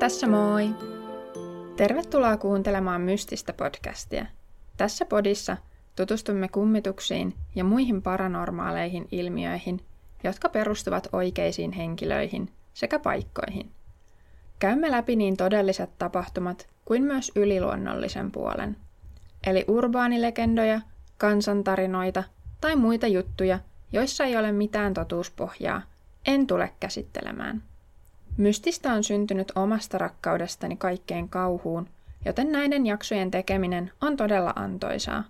tässä moi! Tervetuloa kuuntelemaan Mystistä podcastia. Tässä podissa tutustumme kummituksiin ja muihin paranormaaleihin ilmiöihin, jotka perustuvat oikeisiin henkilöihin sekä paikkoihin. Käymme läpi niin todelliset tapahtumat kuin myös yliluonnollisen puolen, eli urbaanilegendoja, kansantarinoita tai muita juttuja, joissa ei ole mitään totuuspohjaa, en tule käsittelemään. Mystistä on syntynyt omasta rakkaudestani kaikkeen kauhuun, joten näiden jaksojen tekeminen on todella antoisaa.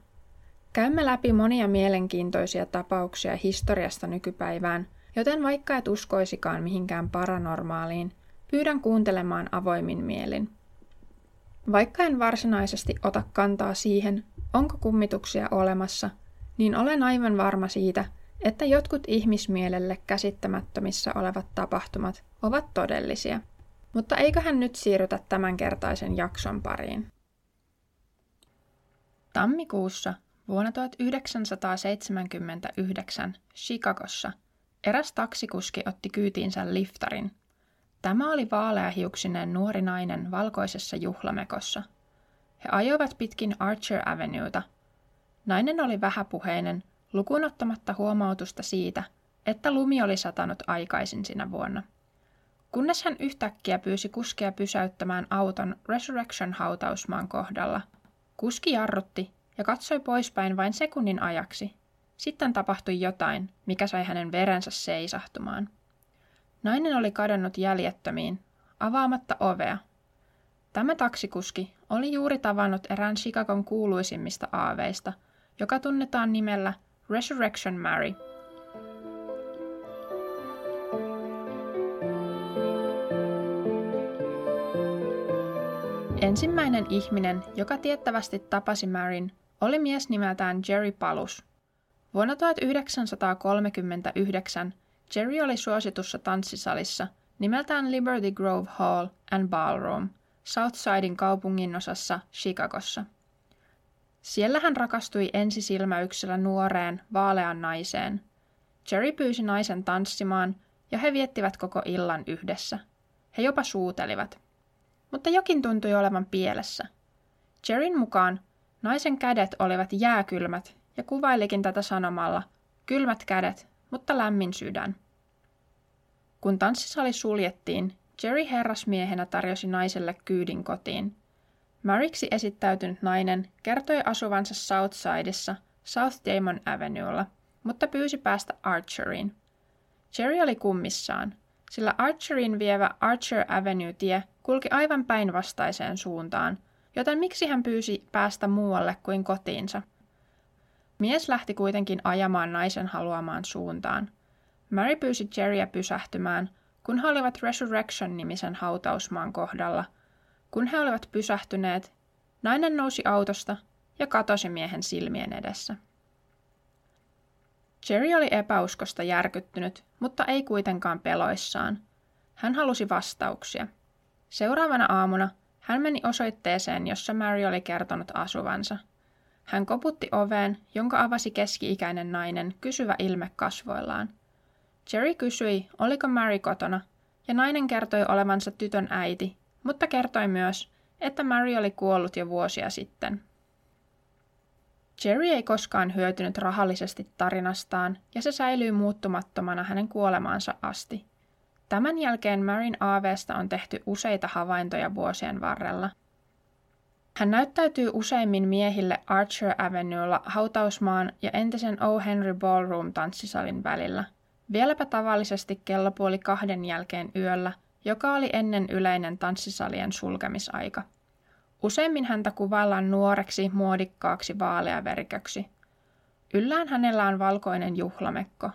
Käymme läpi monia mielenkiintoisia tapauksia historiasta nykypäivään, joten vaikka et uskoisikaan mihinkään paranormaaliin, pyydän kuuntelemaan avoimin mielin. Vaikka en varsinaisesti ota kantaa siihen, onko kummituksia olemassa, niin olen aivan varma siitä, että jotkut ihmismielelle käsittämättömissä olevat tapahtumat ovat todellisia. Mutta eiköhän nyt siirrytä tämänkertaisen jakson pariin. Tammikuussa vuonna 1979 Chicagossa eräs taksikuski otti kyytiinsä liftarin. Tämä oli vaaleahiuksinen nuori nainen valkoisessa juhlamekossa. He ajoivat pitkin Archer Avenueta. Nainen oli vähäpuheinen, lukuun ottamatta huomautusta siitä, että lumi oli satanut aikaisin sinä vuonna. Kunnes hän yhtäkkiä pyysi kuskia pysäyttämään auton Resurrection-hautausmaan kohdalla. Kuski jarrutti ja katsoi poispäin vain sekunnin ajaksi. Sitten tapahtui jotain, mikä sai hänen verensä seisahtumaan. Nainen oli kadonnut jäljettömiin, avaamatta ovea. Tämä taksikuski oli juuri tavannut erään Chicagon kuuluisimmista aaveista, joka tunnetaan nimellä Resurrection Mary. Ensimmäinen ihminen, joka tiettävästi tapasi Maryn, oli mies nimeltään Jerry Palus. Vuonna 1939 Jerry oli suositussa tanssisalissa nimeltään Liberty Grove Hall and Ballroom, Southsidein kaupunginosassa Chicagossa. Siellä hän rakastui ensisilmäyksellä nuoreen, vaalean naiseen. Jerry pyysi naisen tanssimaan ja he viettivät koko illan yhdessä. He jopa suutelivat. Mutta jokin tuntui olevan pielessä. Jerryn mukaan naisen kädet olivat jääkylmät ja kuvailikin tätä sanomalla kylmät kädet, mutta lämmin sydän. Kun tanssisali suljettiin, Jerry herrasmiehenä tarjosi naiselle kyydin kotiin. Maryksi esittäytynyt nainen kertoi asuvansa Southsideissa, South Damon Avenuella, mutta pyysi päästä Archeriin. Jerry oli kummissaan, sillä Archeriin vievä Archer Avenue-tie kulki aivan päinvastaiseen suuntaan, joten miksi hän pyysi päästä muualle kuin kotiinsa? Mies lähti kuitenkin ajamaan naisen haluamaan suuntaan. Mary pyysi Jerryä pysähtymään, kun he olivat Resurrection-nimisen hautausmaan kohdalla. Kun he olivat pysähtyneet, nainen nousi autosta ja katosi miehen silmien edessä. Jerry oli epäuskosta järkyttynyt, mutta ei kuitenkaan peloissaan. Hän halusi vastauksia. Seuraavana aamuna hän meni osoitteeseen, jossa Mary oli kertonut asuvansa. Hän koputti oveen, jonka avasi keski-ikäinen nainen kysyvä ilme kasvoillaan. Jerry kysyi, oliko Mary kotona, ja nainen kertoi olevansa tytön äiti, mutta kertoi myös, että Mary oli kuollut jo vuosia sitten. Jerry ei koskaan hyötynyt rahallisesti tarinastaan, ja se säilyi muuttumattomana hänen kuolemaansa asti. Tämän jälkeen Maryn aaveesta on tehty useita havaintoja vuosien varrella. Hän näyttäytyy useimmin miehille Archer Avenuella hautausmaan ja entisen O'Henry Ballroom-tanssisalin välillä, vieläpä tavallisesti kello 1:30 jälkeen yöllä, joka oli ennen yleinen tanssisalien sulkemisaika. Useimmin häntä kuvaillaan nuoreksi, muodikkaaksi vaaleaveriköksi. Yllään hänellä on valkoinen juhlamekko.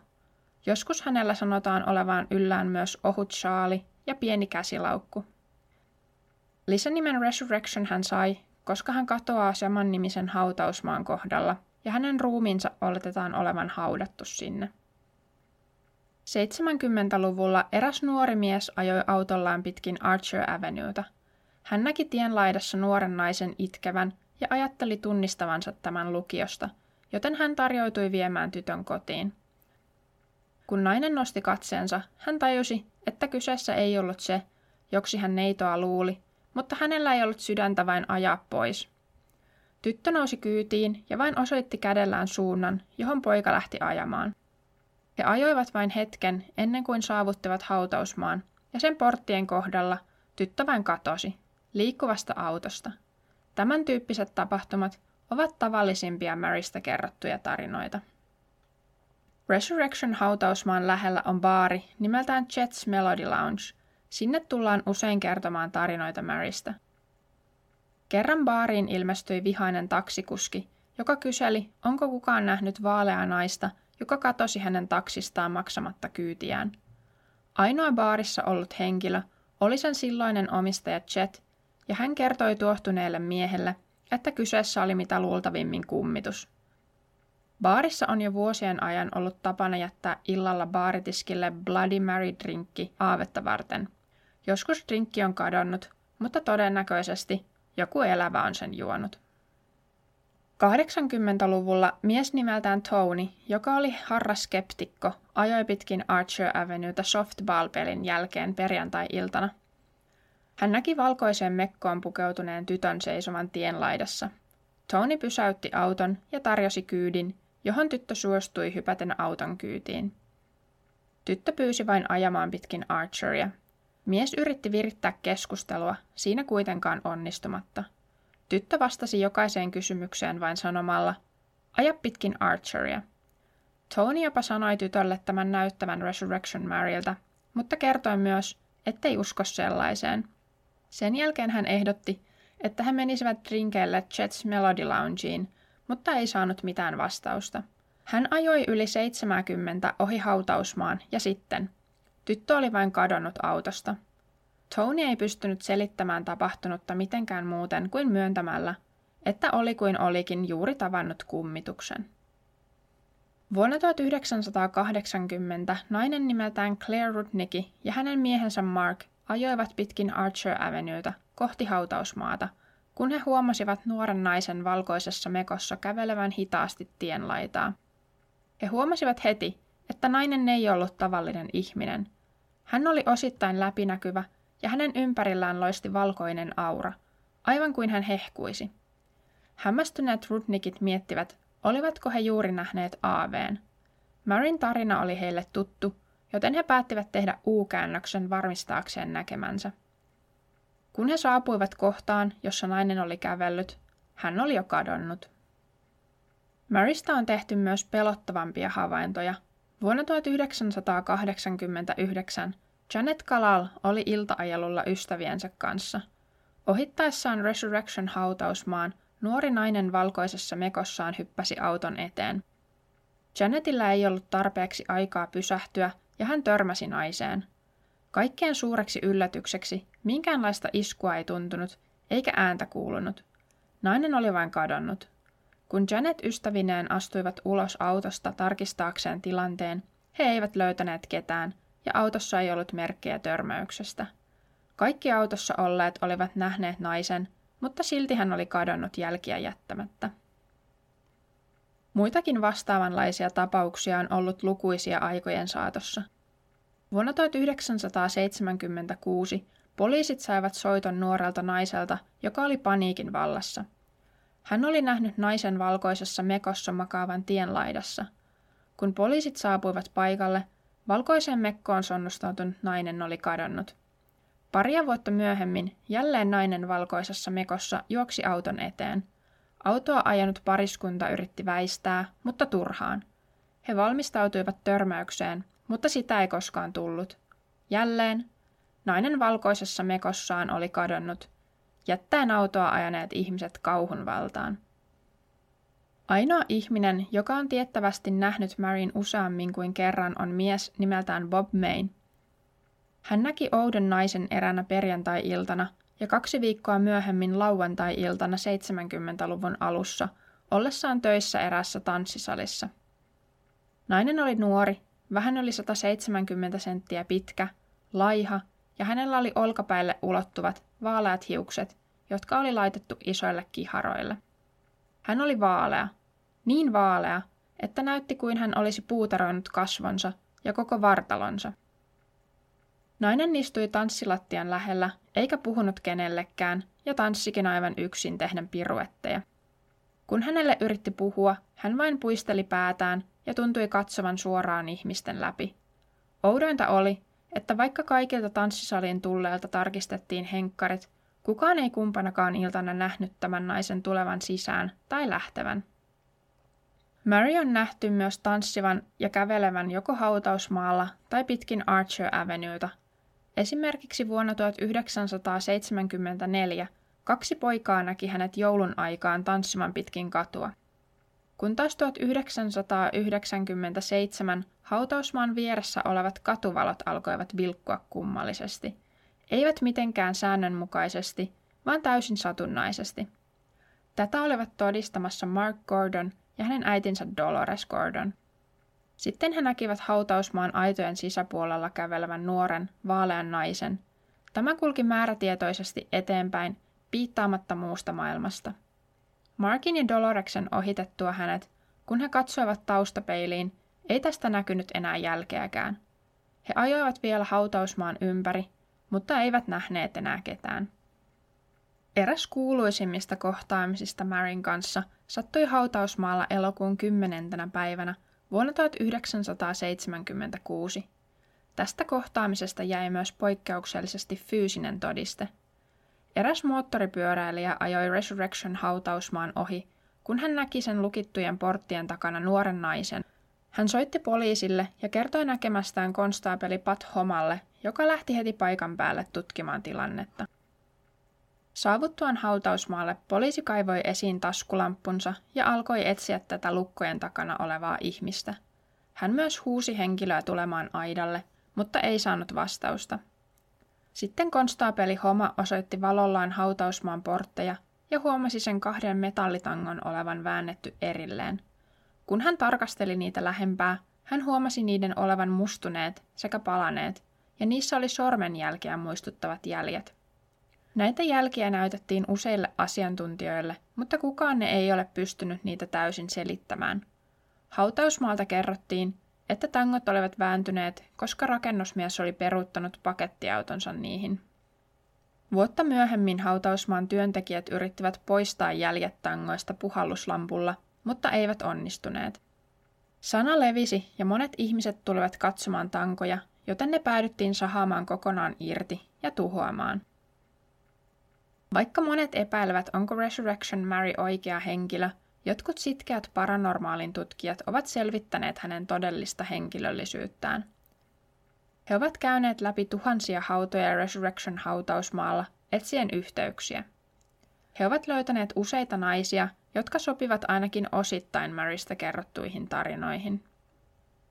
Joskus hänellä sanotaan olevan yllään myös ohut shaali ja pieni käsilaukku. Lisänimen Resurrection hän sai, koska hän katoaa saman nimisen hautausmaan kohdalla, ja hänen ruumiinsa oletetaan olevan haudattu sinne. 70-luvulla eräs nuori mies ajoi autollaan pitkin Archer Avenueta. Hän näki tien laidassa nuoren naisen itkevän ja ajatteli tunnistavansa tämän lukiosta, joten hän tarjoutui viemään tytön kotiin. Kun nainen nosti katseensa, hän tajusi, että kyseessä ei ollut se, joksi hän neitoa luuli, mutta hänellä ei ollut sydäntä vain ajaa pois. Tyttö nousi kyytiin ja vain osoitti kädellään suunnan, johon poika lähti ajamaan. He ajoivat vain hetken ennen kuin saavuttivat hautausmaan, ja sen porttien kohdalla tyttö vain katosi, liikkuvasta autosta. Tämän tyyppiset tapahtumat ovat tavallisimpia Marystä kerrottuja tarinoita. Resurrection hautausmaan lähellä on baari nimeltään Chet's Melody Lounge. Sinne tullaan usein kertomaan tarinoita Marystä. Kerran baariin ilmestyi vihainen taksikuski, joka kyseli, onko kukaan nähnyt vaaleaa naista, joka katosi hänen taksistaan maksamatta kyytiään. Ainoa baarissa ollut henkilö oli sen silloinen omistaja Chet, ja hän kertoi tuohtuneelle miehelle, että kyseessä oli mitä luultavimmin kummitus. Baarissa on jo vuosien ajan ollut tapana jättää illalla baaritiskille Bloody Mary-drinkki aavetta varten. Joskus drinkki on kadonnut, mutta todennäköisesti joku elävä on sen juonut. 80-luvulla mies nimeltään Tony, joka oli harraskeptikko, ajoi pitkin Archer Avenuetä softball-pelin jälkeen perjantai-iltana. Hän näki valkoiseen mekkoon pukeutuneen tytön seisovan tien laidassa. Tony pysäytti auton ja tarjosi kyydin, johon tyttö suostui hypäten auton kyytiin. Tyttö pyysi vain ajamaan pitkin Archeria. Mies yritti virittää keskustelua, siinä kuitenkaan onnistumatta. Tyttö vastasi jokaiseen kysymykseen vain sanomalla, aja pitkin Archeria. Tony jopa sanoi tytölle tämän näyttävän Resurrection Maryltä, mutta kertoi myös, ettei usko sellaiseen. Sen jälkeen hän ehdotti, että he menisivät drinkeille Chet's Melody Loungeen, mutta ei saanut mitään vastausta. Hän ajoi yli 70 ohi hautausmaan ja sitten. Tyttö oli vain kadonnut autosta. Tony ei pystynyt selittämään tapahtunutta mitenkään muuten kuin myöntämällä, että oli kuin olikin juuri tavannut kummituksen. Vuonna 1980 nainen nimeltään Claire Rudnicki ja hänen miehensä Mark ajoivat pitkin Archer Avenuetä kohti hautausmaata, kun he huomasivat nuoren naisen valkoisessa mekossa kävelevän hitaasti tienlaitaa. He huomasivat heti, että nainen ei ollut tavallinen ihminen. Hän oli osittain läpinäkyvä ja hänen ympärillään loisti valkoinen aura, aivan kuin hän hehkuisi. Hämmästyneet Rudnickit miettivät, olivatko he juuri nähneet aaveen. Maryn tarina oli heille tuttu, joten he päättivät tehdä U-käännöksen varmistaakseen näkemänsä. Kun he saapuivat kohtaan, jossa nainen oli kävellyt, hän oli jo kadonnut. Marystä on tehty myös pelottavampia havaintoja. Vuonna 1989 Janet Kalal oli iltaajelulla ystäviensä kanssa. Ohittaessaan Resurrection-hautausmaan nuori nainen valkoisessa mekossaan hyppäsi auton eteen. Janetillä ei ollut tarpeeksi aikaa pysähtyä ja hän törmäsi naiseen. Kaikkien suureksi yllätykseksi minkäänlaista iskua ei tuntunut eikä ääntä kuulunut. Nainen oli vain kadonnut. Kun Janet ystävineen astuivat ulos autosta tarkistaakseen tilanteen, he eivät löytäneet ketään ja autossa ei ollut merkkejä törmäyksestä. Kaikki autossa olleet olivat nähneet naisen, mutta silti hän oli kadonnut jälkiä jättämättä. Muitakin vastaavanlaisia tapauksia on ollut lukuisia aikojen saatossa. Vuonna 1976 poliisit saivat soiton nuorelta naiselta, joka oli paniikin vallassa. Hän oli nähnyt naisen valkoisessa mekossa makaavan tienlaidassa. Kun poliisit saapuivat paikalle, valkoiseen mekkoon sonnustautunut nainen oli kadonnut. Paria vuotta myöhemmin jälleen nainen valkoisessa mekossa juoksi auton eteen. Autoa ajanut pariskunta yritti väistää, mutta turhaan. He valmistautuivat törmäykseen, mutta sitä ei koskaan tullut. Jälleen nainen valkoisessa mekossaan oli kadonnut, jättäen autoa ajaneet ihmiset kauhun valtaan. Ainoa ihminen, joka on tiettävästi nähnyt Maryn useammin kuin kerran, on mies nimeltään Bob Main. Hän näki oudon naisen eräänä perjantai-iltana ja 2 viikkoa myöhemmin lauantai-iltana 70-luvun alussa ollessaan töissä eräässä tanssisalissa. Nainen oli nuori, vähän yli 170 senttiä pitkä, laiha ja hänellä oli olkapäille ulottuvat vaaleat hiukset, jotka oli laitettu isoille kiharoille. Hän oli vaalea, niin vaalea, että näytti kuin hän olisi puuteroinut kasvonsa ja koko vartalonsa. Nainen istui tanssilattian lähellä, eikä puhunut kenellekään, ja tanssikin aivan yksin tehden piruetteja. Kun hänelle yritti puhua, hän vain puisteli päätään ja tuntui katsovan suoraan ihmisten läpi. Oudointa oli, että vaikka kaikilta tanssisalin tulleilta tarkistettiin henkkarit, kukaan ei kumpanakaan iltana nähnyt tämän naisen tulevan sisään tai lähtevän. Mary on nähty myös tanssivan ja kävelevän joko hautausmaalla tai pitkin Archer Avenueta. Esimerkiksi vuonna 1974 kaksi poikaa näki hänet joulun aikaan tanssivan pitkin katua. Kun taas 1997 hautausmaan vieressä olevat katuvalot alkoivat vilkkua kummallisesti. Eivät mitenkään säännönmukaisesti, vaan täysin satunnaisesti. Tätä olivat todistamassa Mark Gordon ja hänen äitinsä Dolores Gordon. Sitten he näkivät hautausmaan aitojen sisäpuolella kävelevän nuoren, vaalean naisen. Tämä kulki määrätietoisesti eteenpäin, piittaamatta muusta maailmasta. Markin ja Doloreksen ohitettua hänet, kun he katsoivat taustapeiliin, ei tästä näkynyt enää jälkeäkään. He ajoivat vielä hautausmaan ympäri, mutta eivät nähneet enää ketään. Eräs kuuluisimmista kohtaamisista Maryn kanssa sattui hautausmaalla elokuun 10. päivänä vuonna 1976. Tästä kohtaamisesta jäi myös poikkeuksellisesti fyysinen todiste. Eräs moottoripyöräilijä ajoi Resurrection hautausmaan ohi, kun hän näki sen lukittujen porttien takana nuoren naisen. Hän soitti poliisille ja kertoi näkemästään konstaapeli Pat Homalle, joka lähti heti paikan päälle tutkimaan tilannetta. Saavuttuaan hautausmaalle poliisi kaivoi esiin taskulamppunsa ja alkoi etsiä tätä lukkojen takana olevaa ihmistä. Hän myös huusi henkilöä tulemaan aidalle, mutta ei saanut vastausta. Sitten konstaapeli Homa osoitti valollaan hautausmaan portteja ja huomasi sen kahden metallitangon olevan väännetty erilleen. Kun hän tarkasteli niitä lähempää, hän huomasi niiden olevan mustuneet sekä palaneet, ja niissä oli sormenjälkiä muistuttavat jäljet. Näitä jälkiä näytettiin useille asiantuntijoille, mutta kukaan ne ei ole pystynyt niitä täysin selittämään. Hautausmaalta kerrottiin, että tangot olivat vääntyneet, koska rakennusmies oli peruuttanut pakettiautonsa niihin. Vuotta myöhemmin hautausmaan työntekijät yrittivät poistaa jäljet tangoista puhalluslampulla, mutta eivät onnistuneet. Sana levisi ja monet ihmiset tulivat katsomaan tankoja, joten ne päädyttiin sahaamaan kokonaan irti ja tuhoamaan. Vaikka monet epäilevät, onko Resurrection Mary oikea henkilö, jotkut sitkeät paranormaalin tutkijat ovat selvittäneet hänen todellista henkilöllisyyttään. He ovat käyneet läpi tuhansia hautoja Resurrection hautausmaalla etsien yhteyksiä. He ovat löytäneet useita naisia, jotka sopivat ainakin osittain Marystä kerrottuihin tarinoihin.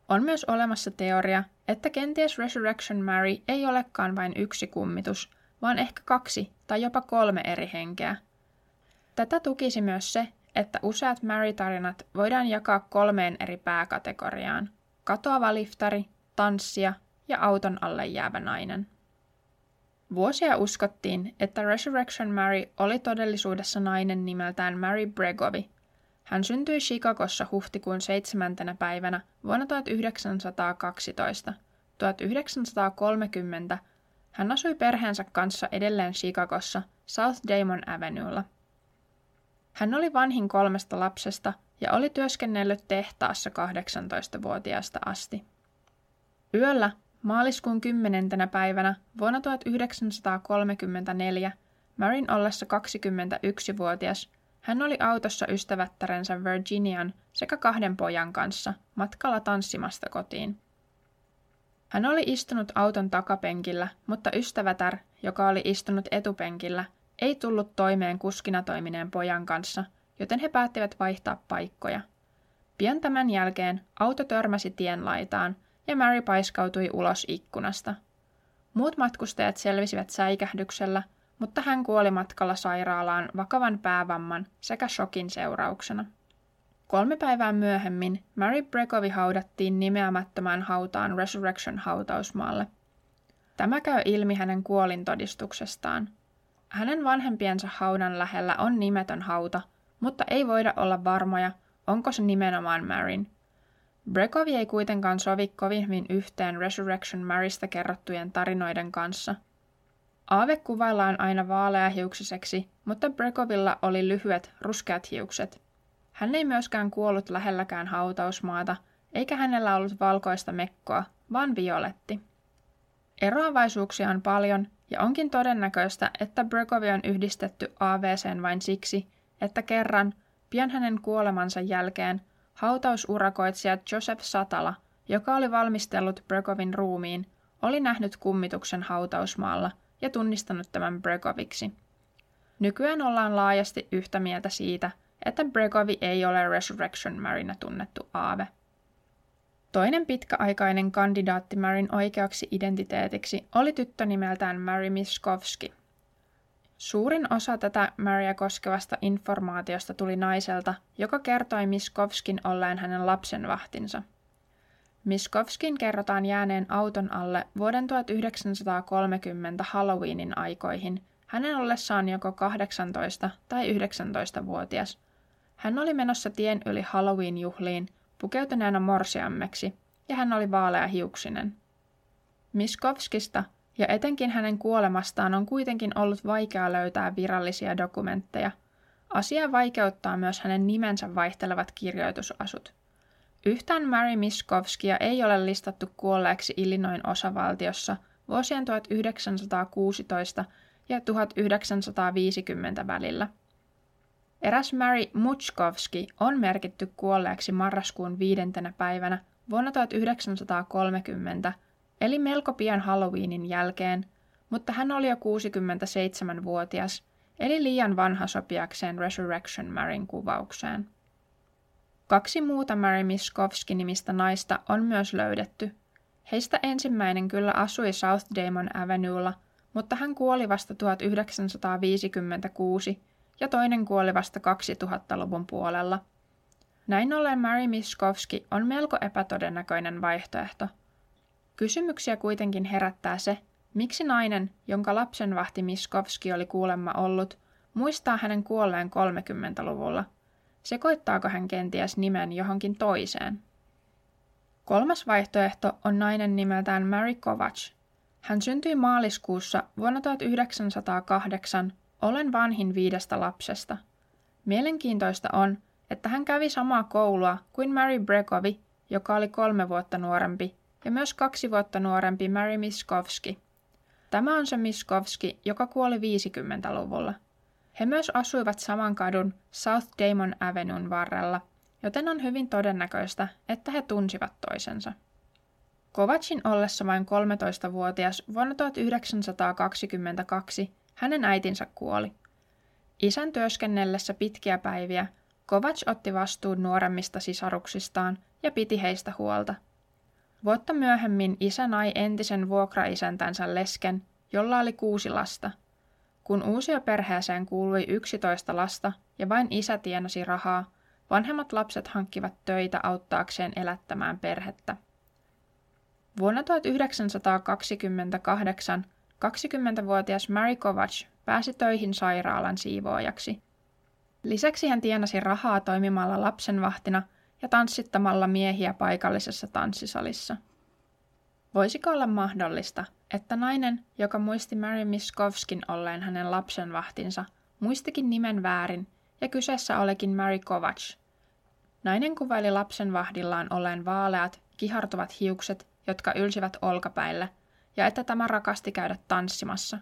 On myös olemassa teoria, että kenties Resurrection Mary ei olekaan vain yksi kummitus, vaan ehkä kaksi tai jopa kolme eri henkeä. Tätä tukisi myös se, että useat Mary-tarinat voidaan jakaa kolmeen eri pääkategoriaan: katoava liftari, tanssija ja auton alle jäävä nainen. Vuosia uskottiin, että Resurrection Mary oli todellisuudessa nainen nimeltään Mary Bregovic. Hän syntyi Chicagossa huhtikuun 7. päivänä vuonna 1912. 1930 hän asui perheensä kanssa edelleen Chicagossa South Damon Avenuella. Hän oli vanhin kolmesta lapsesta ja oli työskennellyt tehtaassa 18-vuotiaasta asti. Yöllä maaliskuun 10. päivänä vuonna 1934 Maryn ollessa 21-vuotias hän oli autossa ystävättärensä Virginian sekä kahden pojan kanssa matkalla tanssimasta kotiin. Hän oli istunut auton takapenkillä, mutta ystävätär, joka oli istunut etupenkillä, ei tullut toimeen kuskina toimineen pojan kanssa, joten he päättivät vaihtaa paikkoja. Pian tämän jälkeen auto törmäsi tienlaitaan ja Mary paiskautui ulos ikkunasta. Muut matkustajat selvisivät säikähdyksellä, mutta hän kuoli matkalla sairaalaan vakavan päävamman sekä shokin seurauksena. 3 päivää myöhemmin Mary Bregovic haudattiin nimeämättömään hautaan Resurrection hautausmaalle. Tämä käy ilmi hänen kuolintodistuksestaan. Hänen vanhempiensa haudan lähellä on nimetön hauta, mutta ei voida olla varmoja, onko se nimenomaan Maryn. Bregovic ei kuitenkaan sovi kovin hyvin yhteen Resurrection Marystä kerrottujen tarinoiden kanssa. Aave kuvaillaan aina vaaleahiuksiseksi, mutta Bregovilla oli lyhyet, ruskeat hiukset. Hän ei myöskään kuollut lähelläkään hautausmaata, eikä hänellä ollut valkoista mekkoa, vaan violetti. Eroavaisuuksia on paljon, ja onkin todennäköistä, että Bregovic on yhdistetty Aaveeseen vain siksi, että kerran, pian hänen kuolemansa jälkeen, hautausurakoitsija Joseph Satala, joka oli valmistellut Bregovin ruumiin, oli nähnyt kummituksen hautausmaalla ja tunnistanut tämän Bregoviksi. Nykyään ollaan laajasti yhtä mieltä siitä, että Bregovic ei ole Resurrection Marynä tunnettu aave. Toinen pitkäaikainen kandidaatti Maryn oikeaksi identiteetiksi oli tyttö nimeltään Mary Miszkowski. Suurin osa tätä Maryä koskevasta informaatiosta tuli naiselta, joka kertoi Miszkowskin olleen hänen lapsenvahtinsa. Miszkowskin kerrotaan jääneen auton alle vuoden 1930 Halloweenin aikoihin, hänen ollessaan joko 18- tai 19-vuotias. Hän oli menossa tien yli Halloween-juhliin, pukeutuneena morsiammeksi, ja hän oli vaaleahiuksinen. Miszkowskista ja etenkin hänen kuolemastaan on kuitenkin ollut vaikea löytää virallisia dokumentteja. Asiaa vaikeuttaa myös hänen nimensä vaihtelevat kirjoitusasut. Yhtään Mary Miszkowskia ei ole listattu kuolleeksi Illinoisin osavaltiossa vuosien 1916 ja 1950 välillä. Eräs Mary Miszkowski on merkitty kuolleeksi marraskuun 5. päivänä vuonna 1930, eli melko pian Halloweenin jälkeen, mutta hän oli jo 67-vuotias, eli liian vanha sopiakseen Resurrection Maryn kuvaukseen. Kaksi muuta Mary Miszkowski-nimistä naista on myös löydetty. Heistä ensimmäinen kyllä asui South Damon Avenuella, mutta hän kuoli vasta 1956 ja toinen kuoli vasta 2000-luvun puolella. Näin ollen Mary Miszkowski on melko epätodennäköinen vaihtoehto. Kysymyksiä kuitenkin herättää se, miksi nainen, jonka lapsenvahti Miszkowski oli kuulemma ollut, muistaa hänen kuolleen 30-luvulla. Sekoittaako hän kenties nimen johonkin toiseen? Kolmas vaihtoehto on nainen nimeltään Mary Kovac. Hän syntyi maaliskuussa vuonna 1908, ollen vanhin 5 lapsesta. Mielenkiintoista on, että hän kävi samaa koulua kuin Mary Bregovic, joka oli 3 vuotta nuorempi, ja myös 2 vuotta nuorempi Mary Miszkowski. Tämä on se Miszkowski, joka kuoli 50-luvulla. He myös asuivat saman kadun South Damon Avenuen varrella, joten on hyvin todennäköistä, että he tunsivat toisensa. Kovacin ollessa vain 13-vuotias vuonna 1922 hänen äitinsä kuoli. Isän työskennellessä pitkiä päiviä Kovac otti vastuun nuoremmista sisaruksistaan ja piti heistä huolta. Vuotta myöhemmin isä nai entisen vuokraisäntänsä lesken, jolla oli 6 lasta. Kun uusioperheeseen kuului 11 lasta ja vain isä tienasi rahaa, vanhemmat lapset hankkivat töitä auttaakseen elättämään perhettä. Vuonna 1928 20-vuotias Mary Kovac pääsi töihin sairaalan siivoojaksi. Lisäksi hän tienasi rahaa toimimalla lapsenvahtina ja tanssittamalla miehiä paikallisessa tanssisalissa. Voisiko olla mahdollista, että nainen, joka muisti Mary Miszkowskin olleen hänen lapsenvahtinsa, muistikin nimen väärin ja kyseessä olikin Mary Kovac? Nainen kuvaili lapsenvahdillaan olleen vaaleat, kihartuvat hiukset, jotka ylsivät olkapäille, ja että tämä rakasti käydä tanssimassa.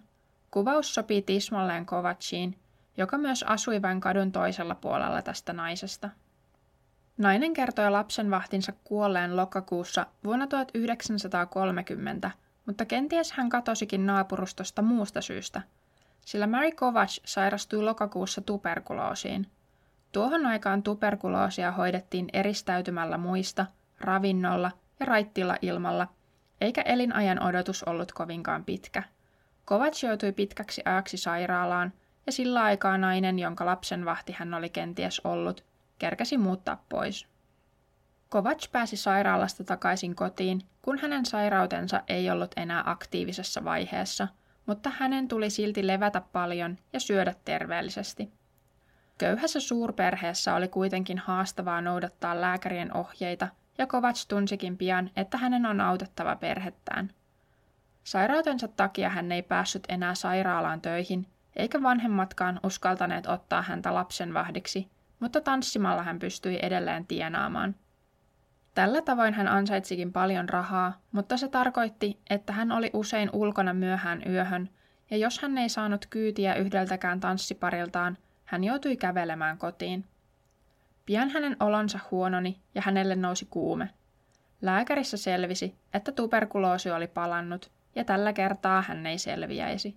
Kuvaus sopii tismalleen Kovaciin, joka myös asui vain kadun toisella puolella tästä naisesta. Nainen kertoi lapsenvahtinsa kuolleen lokakuussa vuonna 1930, mutta kenties hän katosikin naapurustosta muusta syystä, sillä Mary Kovac sairastui lokakuussa tuberkuloosiin. Tuohon aikaan tuberkuloosia hoidettiin eristäytymällä muista, ravinnolla ja raittilla ilmalla, eikä elinajan odotus ollut kovinkaan pitkä. Kovac joutui pitkäksi ajaksi sairaalaan, ja sillä aikaa nainen, jonka lapsenvahti hän oli kenties ollut, kerkäsi muuttaa pois. Kovac pääsi sairaalasta takaisin kotiin, kun hänen sairautensa ei ollut enää aktiivisessa vaiheessa, mutta hänen tuli silti levätä paljon ja syödä terveellisesti. Köyhässä suurperheessä oli kuitenkin haastavaa noudattaa lääkärien ohjeita ja ja Kovac tunsikin pian, että hänen on autettava perhettään. Sairautensa takia hän ei päässyt enää sairaalaan töihin, eikä vanhemmatkaan uskaltaneet ottaa häntä lapsen vahdiksi, mutta tanssimalla hän pystyi edelleen tienaamaan. Tällä tavoin hän ansaitsikin paljon rahaa, mutta se tarkoitti, että hän oli usein ulkona myöhään yöhön, ja jos hän ei saanut kyytiä yhdeltäkään tanssipariltaan, hän joutui kävelemään kotiin. Pian hänen olonsa huononi ja hänelle nousi kuume. Lääkärissä selvisi, että tuberkuloosi oli palannut, ja tällä kertaa hän ei selviäisi.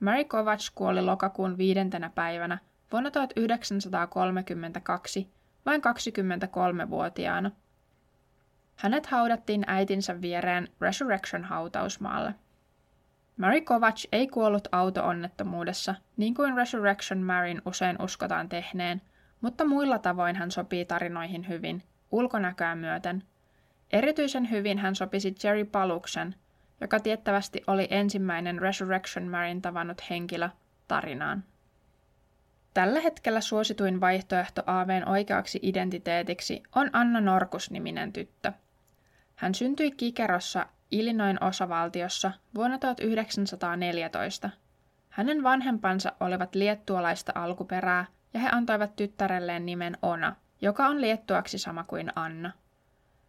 Mary Kovac kuoli lokakuun 5. päivänä vuonna 1932, vain 23-vuotiaana. Hänet haudattiin äitinsä viereen Resurrection-hautausmaalle. Mary Kovac ei kuollut auto-onnettomuudessa, niin kuin Resurrection Maryn usein uskotaan tehneen, mutta muilla tavoin hän sopii tarinoihin hyvin, ulkonäköä myöten. Erityisen hyvin hän sopisi Jerry Paluksen, joka tiettävästi oli ensimmäinen Resurrection Maryn tavannut henkilö, tarinaan. Tällä hetkellä suosituin vaihtoehto Aaveen oikeaksi identiteetiksi on Anna Norkus-niminen tyttö. Hän syntyi Kikerossa, Illinoisin osavaltiossa vuonna 1914. Hänen vanhempansa olivat liettualaista alkuperää ja he antoivat tyttärelleen nimen Ona, joka on liettuaksi sama kuin Anna.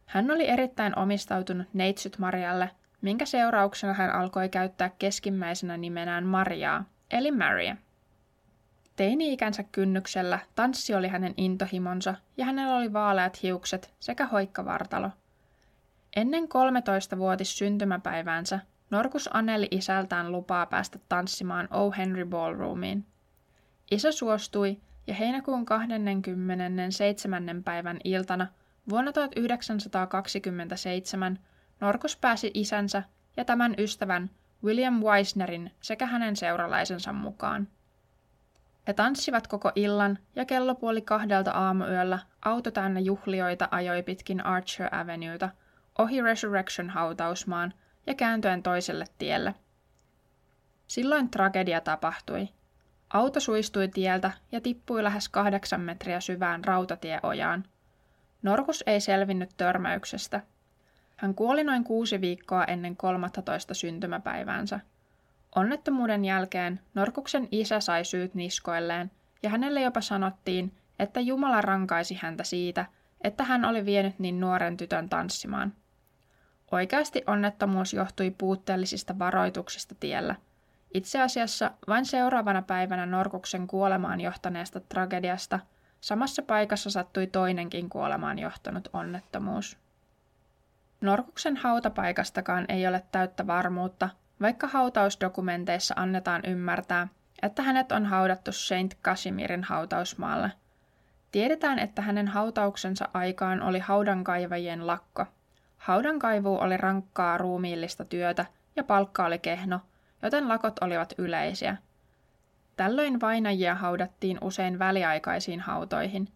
Hän oli erittäin omistautunut neitsyt Marjalle, minkä seurauksena hän alkoi käyttää keskimmäisenä nimenään Mariaa, eli Maria. Teini-ikänsä kynnyksellä tanssi oli hänen intohimonsa ja hänellä oli vaaleat hiukset sekä hoikka vartalo. Ennen 13-vuotis syntymäpäiväänsä Norkus aneli isältään lupaa päästä tanssimaan O'Henry Ballroomiin. Isä suostui ja heinäkuun 27. päivän iltana vuonna 1927 Norkus pääsi isänsä ja tämän ystävän William Wisnerin sekä hänen seuralaisensa mukaan. He tanssivat koko illan ja kello 1:30 aamuyöllä auto täynnä juhlijoita ajoi pitkin Archer Avenueta ohi Resurrection-hautausmaan ja kääntyen toiselle tielle. Silloin tragedia tapahtui. Auto suistui tieltä ja tippui lähes 8 metriä syvään rautatieojaan. Norkus ei selvinnyt törmäyksestä. Hän kuoli noin 6 viikkoa ennen 13. syntymäpäiväänsä. Onnettomuuden jälkeen Norkuksen isä sai syyt niskoilleen ja hänelle jopa sanottiin, että Jumala rankaisi häntä siitä, että hän oli vienyt niin nuoren tytön tanssimaan. Oikeasti onnettomuus johtui puutteellisista varoituksista tiellä. Itse asiassa vain seuraavana päivänä Norkuksen kuolemaan johtaneesta tragediasta samassa paikassa sattui toinenkin kuolemaan johtanut onnettomuus. Norkuksen hautapaikastakaan ei ole täyttä varmuutta, vaikka hautausdokumenteissa annetaan ymmärtää, että hänet on haudattu Saint Casimirin hautausmaalle. Tiedetään, että hänen hautauksensa aikaan oli haudankaivajien lakko. Haudankaivu oli rankkaa ruumiillista työtä ja palkka oli kehno, joten lakot olivat yleisiä. Tällöin vainajia haudattiin usein väliaikaisiin hautoihin.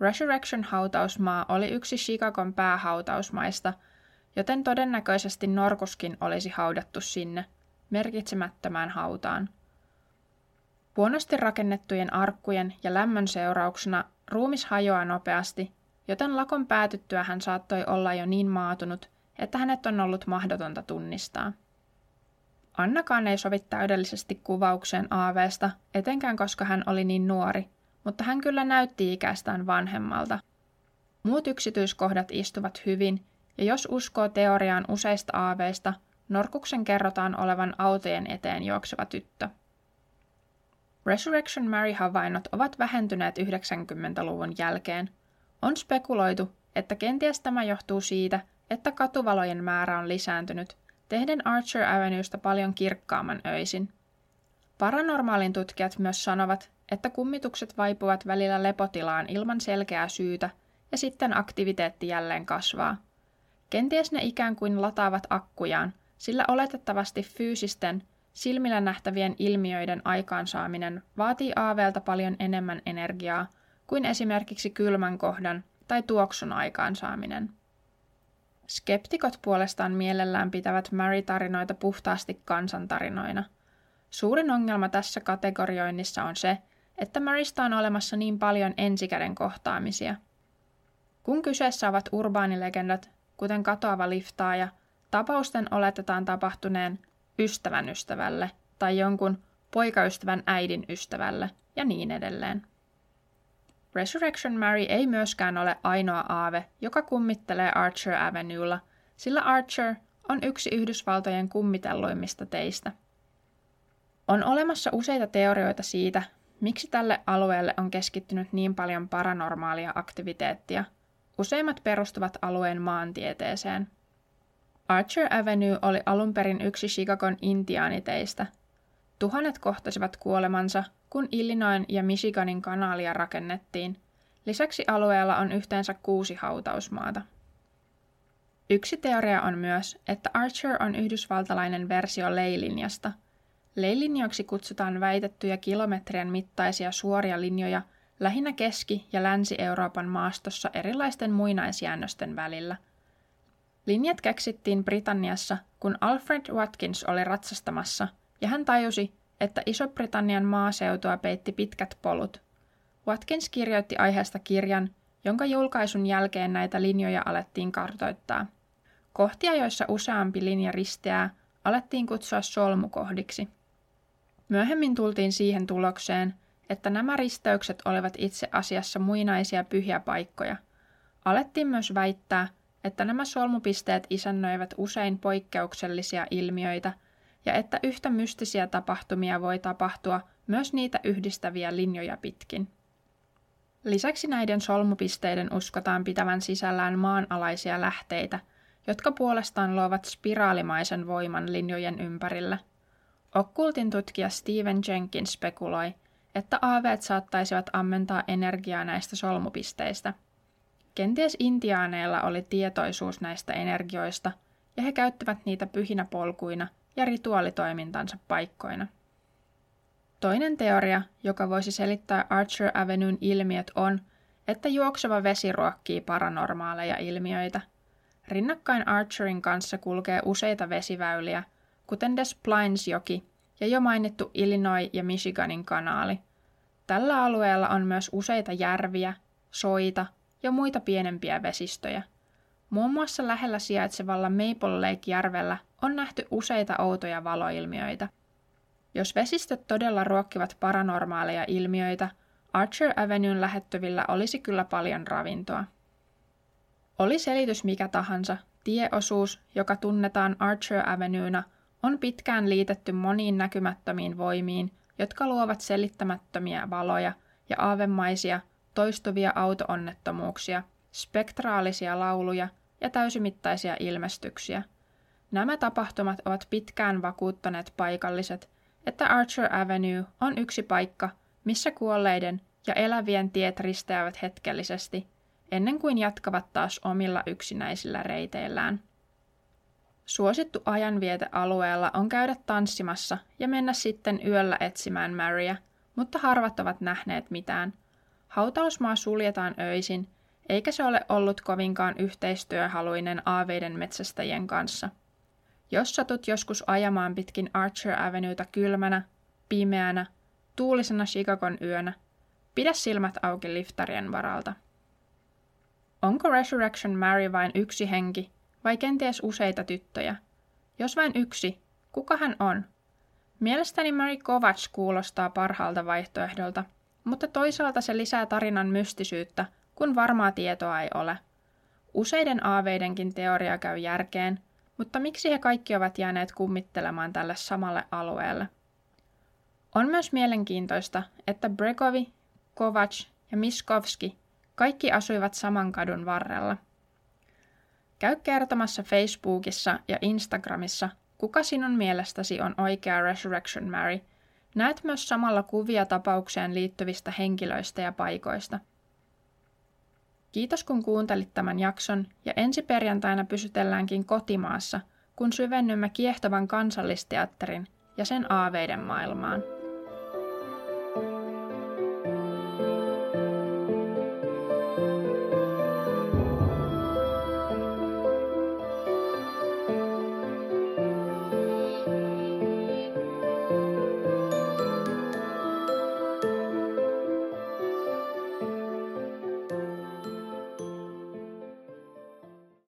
Resurrection-hautausmaa oli yksi Chicagon päähautausmaista, joten todennäköisesti Norkuskin olisi haudattu sinne, merkitsemättömään hautaan. Huonosti rakennettujen arkkujen ja lämmön seurauksena ruumis hajoaa nopeasti, joten lakon päätyttyä hän saattoi olla jo niin maatunut, että hänet on ollut mahdotonta tunnistaa. Annakaan ei sovi täydellisesti kuvaukseen Aaveesta, etenkään koska hän oli niin nuori, mutta hän kyllä näytti ikästään vanhemmalta. Muut yksityiskohdat istuvat hyvin, ja jos uskoo teoriaan useista aaveista, Norkuksen kerrotaan olevan autojen eteen juokseva tyttö. Resurrection Mary-havainnot ovat vähentyneet 90-luvun jälkeen. On spekuloitu, että kenties tämä johtuu siitä, että katuvalojen määrä on lisääntynyt, tehden Archer Avenuesta paljon kirkkaamman öisin. Paranormaalin tutkijat myös sanovat, että kummitukset vaipuvat välillä lepotilaan ilman selkeää syytä ja sitten aktiviteetti jälleen kasvaa. Kenties ne ikään kuin lataavat akkujaan, sillä oletettavasti fyysisten, silmillä nähtävien ilmiöiden aikaansaaminen vaatii aaveelta paljon enemmän energiaa kuin esimerkiksi kylmän kohdan tai tuoksun aikaansaaminen. Skeptikot puolestaan mielellään pitävät Mary-tarinoita puhtaasti kansantarinoina. Suurin ongelma tässä kategorioinnissa on se, että Marysta on olemassa niin paljon ensikäden kohtaamisia. Kun kyseessä ovat urbaanilegendat, kuten katoava liftaaja, tapausten oletetaan tapahtuneen ystävän ystävälle tai jonkun poikaystävän äidin ystävälle ja niin edelleen. Resurrection Mary ei myöskään ole ainoa aave, joka kummittelee Archer Avenuella, sillä Archer on yksi Yhdysvaltojen kummitelluimmista teistä. On olemassa useita teorioita siitä, miksi tälle alueelle on keskittynyt niin paljon paranormaalia aktiviteettia. Useimmat perustuvat alueen maantieteeseen. Archer Avenue oli alun perin yksi Chicagon intiaaniteistä. Tuhannet kohtasivat kuolemansa, kun Illinoisin ja Michiganin kanaalia rakennettiin. Lisäksi alueella on yhteensä 6 hautausmaata. Yksi teoria on myös, että Archer on yhdysvaltalainen versio leilinjasta. Leilinjoiksi kutsutaan väitettyjä kilometrien mittaisia suoria linjoja lähinnä Keski- ja Länsi-Euroopan maastossa erilaisten muinaisjäännösten välillä. Linjat keksittiin Britanniassa, kun Alfred Watkins oli ratsastamassa, ja hän tajusi, että Iso-Britannian maaseutua peitti pitkät polut. Watkins kirjoitti aiheesta kirjan, jonka julkaisun jälkeen näitä linjoja alettiin kartoittaa. Kohtia, joissa useampi linja risteää, alettiin kutsua solmukohdiksi. Myöhemmin tultiin siihen tulokseen, että nämä risteykset olivat itse asiassa muinaisia pyhiä paikkoja. Alettiin myös väittää, että nämä solmupisteet isännöivät usein poikkeuksellisia ilmiöitä ja että yhtä mystisiä tapahtumia voi tapahtua myös niitä yhdistäviä linjoja pitkin. Lisäksi näiden solmupisteiden uskotaan pitävän sisällään maanalaisia lähteitä, jotka puolestaan luovat spiraalimaisen voiman linjojen ympärillä. Okkultin tutkija Steven Jenkins spekuloi, että aaveet saattaisivat ammentaa energiaa näistä solmupisteistä. Kenties intiaaneilla oli tietoisuus näistä energioista, ja he käyttivät niitä pyhinä polkuina ja rituaalitoimintansa paikkoina. Toinen teoria, joka voisi selittää Archer Avenuen ilmiöt, on, että juokseva vesi ruokkii paranormaaleja ilmiöitä. Rinnakkain Archerin kanssa kulkee useita vesiväyliä, kuten Des Plaines-joki ja jo mainittu Illinois ja Michiganin kanaali. Tällä alueella on myös useita järviä, soita ja muita pienempiä vesistöjä. Muun muassa lähellä sijaitsevalla Maple Lake-järvellä on nähty useita outoja valoilmiöitä. Jos vesistöt todella ruokkivat paranormaaleja ilmiöitä, Archer Avenuen lähettyvillä olisi kyllä paljon ravintoa. Oli selitys mikä tahansa, tieosuus, joka tunnetaan Archer Avenuena, on pitkään liitetty moniin näkymättömiin voimiin, jotka luovat selittämättömiä valoja ja aavemaisia, toistuvia auto-onnettomuuksia, spektraalisia lauluja ja täysimittaisia ilmestyksiä. Nämä tapahtumat ovat pitkään vakuuttaneet paikalliset, että Archer Avenue on yksi paikka, missä kuolleiden ja elävien tiet risteävät hetkellisesti, ennen kuin jatkavat taas omilla yksinäisillä reiteillään. Suosittu ajanviete alueella on käydä tanssimassa ja mennä sitten yöllä etsimään Maryä, mutta harvat ovat nähneet mitään. Hautausmaa suljetaan öisin, eikä se ole ollut kovinkaan yhteistyöhaluinen aaveiden metsästäjien kanssa. Jos satut joskus ajamaan pitkin Archer Avenueta kylmänä, pimeänä, tuulisena Chicagon yönä, pidä silmät auki liftarien varalta. Onko Resurrection Mary vain yksi henki vai kenties useita tyttöjä? Jos vain yksi, kuka hän on? Mielestäni Mary Kovac kuulostaa parhaalta vaihtoehdolta, mutta toisaalta se lisää tarinan mystisyyttä, kun varmaa tietoa ei ole. Useiden aaveidenkin teoria käy järkeen, mutta miksi he kaikki ovat jääneet kummittelemaan tälle samalle alueelle? On myös mielenkiintoista, että Bregovic, Kovac ja Miszkowski kaikki asuivat saman kadun varrella. Käy kertomassa Facebookissa ja Instagramissa, kuka sinun mielestäsi on oikea Resurrection Mary. Näet myös samalla kuvia tapaukseen liittyvistä henkilöistä ja paikoista. Kiitos kun kuuntelit tämän jakson, ja ensi perjantaina pysytelläänkin kotimaassa, kun syvennymme kiehtovan kansallisteatterin ja sen aaveiden maailmaan.